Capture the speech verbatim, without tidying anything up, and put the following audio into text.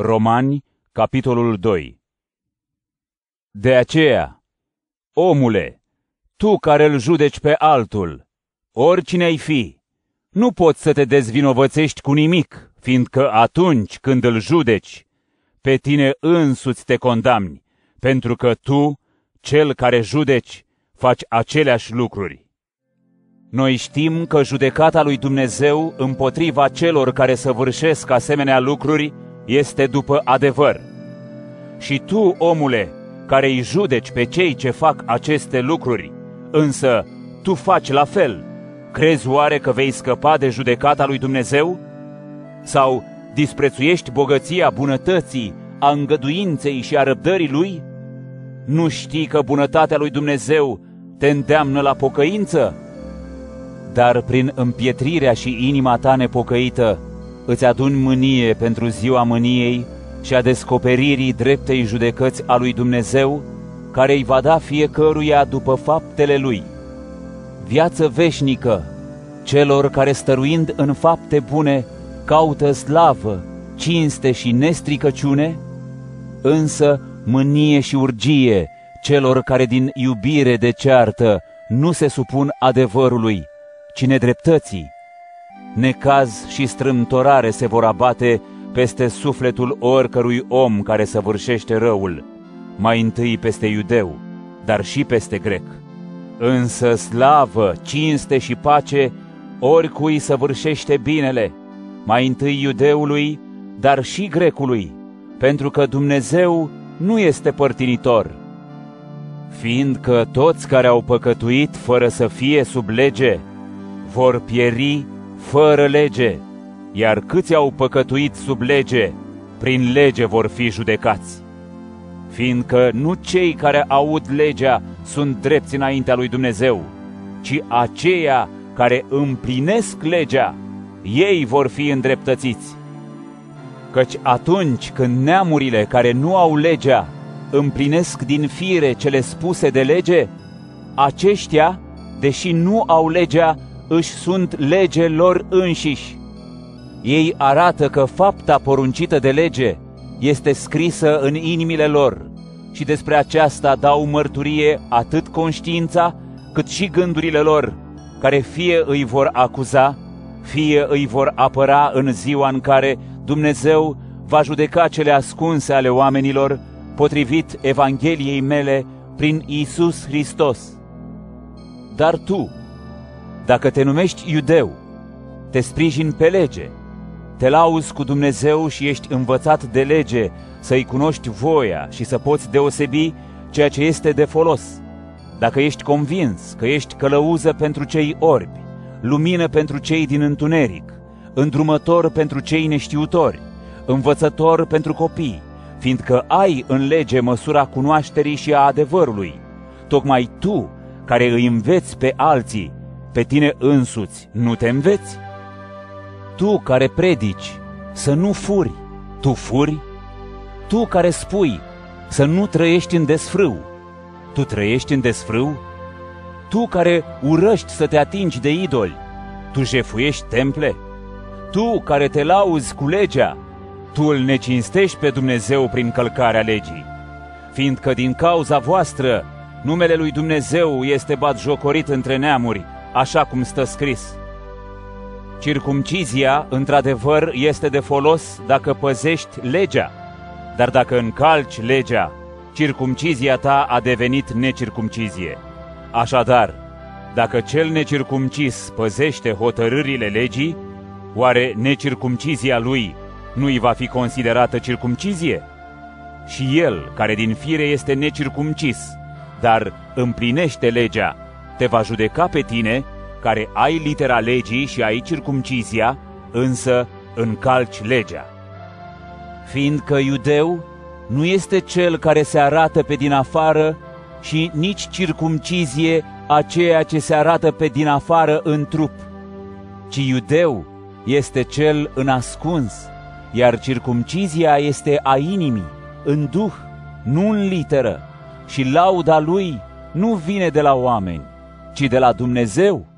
Romani, capitolul doi. De aceea, omule, tu care îl judeci pe altul, oricine ai fi, nu poți să te dezvinovățești cu nimic, fiindcă atunci când îl judeci, pe tine însuți te condamni, pentru că tu, cel care judeci, faci aceleași lucruri. Noi știm că judecata lui Dumnezeu împotriva celor care săvârșesc asemenea lucruri este după adevăr. Și tu, omule, care îi judeci pe cei ce fac aceste lucruri, însă tu faci la fel, crezi oare că vei scăpa de judecata lui Dumnezeu? Sau disprețuiești bogăția bunătății, a îngăduinței și a răbdării lui? Nu știi că bunătatea lui Dumnezeu te îndeamnă la pocăință? Dar prin împietrirea și inima ta nepocăită îți aduni mânie pentru ziua mâniei și a descoperirii dreptei judecăți a lui Dumnezeu, care îi va da fiecăruia după faptele lui. Viață veșnică celor care, stăruind în fapte bune, caută slavă, cinste și nestricăciune, însă mânie și urgie celor care din iubire de ceartă nu se supun adevărului, ci nedreptății. Necaz și strâmtorare se vor abate peste sufletul oricărui om care săvârșește răul, mai întâi peste iudeu, dar și peste grec. Însă slavă, cinste și pace oricui săvârșește binele, mai întâi iudeului, dar și grecului, pentru că Dumnezeu nu este părtinitor. Fiindcă toți care au păcătuit fără să fie sub lege vor pieri fără lege, iar câți au păcătuit sub lege, prin lege vor fi judecați. Fiindcă nu cei care aud legea sunt drepți înaintea lui Dumnezeu, ci aceia care împlinesc legea, ei vor fi îndreptățiți. Căci atunci când neamurile care nu au legea împlinesc din fire cele spuse de lege, aceștia, deși nu au legea, își sunt lege lor înșiși. Ei arată că fapta poruncită de lege este scrisă în inimile lor și despre aceasta dau mărturie atât conștiința cât și gândurile lor, care fie îi vor acuza, fie îi vor apăra în ziua în care Dumnezeu va judeca cele ascunse ale oamenilor, potrivit Evangheliei mele prin Iisus Hristos. Dar tu, dacă te numești iudeu, te sprijini pe lege, te lauzi cu Dumnezeu și ești învățat de lege să-i cunoști voia și să poți deosebi ceea ce este de folos, dacă ești convins că ești călăuză pentru cei orbi, lumină pentru cei din întuneric, îndrumător pentru cei neștiutori, învățător pentru copii, fiindcă ai în lege măsura cunoașterii și a adevărului, tocmai tu care îi înveți pe alții, pe tine însuți nu te înveți? Tu care predici să nu furi, tu furi? Tu care spui să nu trăiești în desfrâu, tu trăiești în desfrâu? Tu care urăști să te atingi de idoli, tu jefuiești temple? Tu care te lauzi cu legea, tu îl necinstești pe Dumnezeu prin călcarea legii, fiindcă din cauza voastră numele lui Dumnezeu este batjocorit între neamuri, așa cum stă scris. Circumcizia, într-adevăr, este de folos dacă păzești legea, dar dacă încalci legea, circumcizia ta a devenit necircumcizie. Așadar, dacă cel necircumcis păzește hotărârile legii, oare necircumcizia lui nu îi va fi considerată circumcizie? Și el, care din fire este necircumcis, dar împlinește legea, te va judeca pe tine, care ai litera legii și ai circumcizia, însă încalci legea. Fiindcă iudeu nu este cel care se arată pe din afară și nici circumcizie aceea ce se arată pe din afară în trup, ci iudeu este cel înascuns, iar circumcizia este a inimii, în duh, nu în literă, și lauda lui nu vine de la oameni, ci de la Dumnezeu.